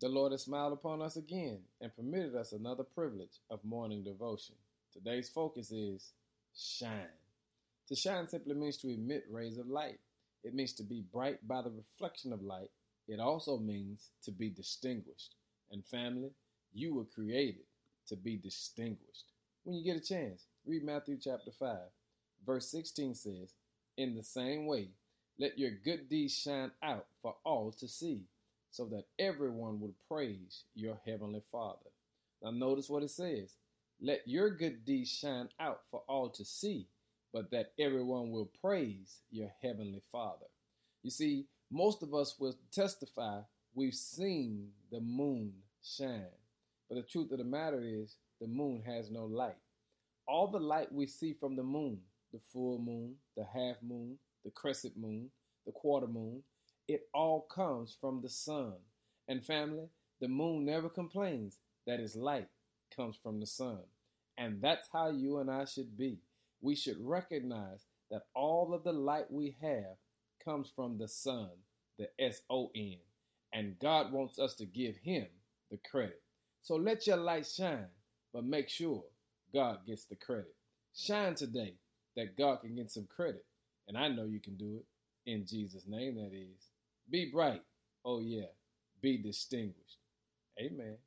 The Lord has smiled upon us again and permitted us another privilege of morning devotion. Today's focus is shine. To shine simply means to emit rays of light. It means to be bright by the reflection of light. It also means to be distinguished. And family, you were created to be distinguished. When you get a chance, read Matthew chapter 5. Verse 16 says, "In the same way, let your good deeds shine out for all to see, so that everyone would praise your heavenly Father." Now notice what it says. Let your good deeds shine out for all to see, but that everyone will praise your heavenly Father. You see, most of us will testify we've seen the moon shine. But the truth of the matter is the moon has no light. All the light we see from the moon, the full moon, the half moon, the crescent moon, the quarter moon, it all comes from the sun. And family, the moon never complains that its light comes from the sun. And that's how you and I should be. We should recognize that all of the light we have comes from the sun, the S-O-N. And God wants us to give him the credit. So let your light shine, but make sure God gets the credit. Shine today that God can get some credit. And I know you can do it. In Jesus' name, that is. Be bright. Oh, yeah. Be distinguished. Amen.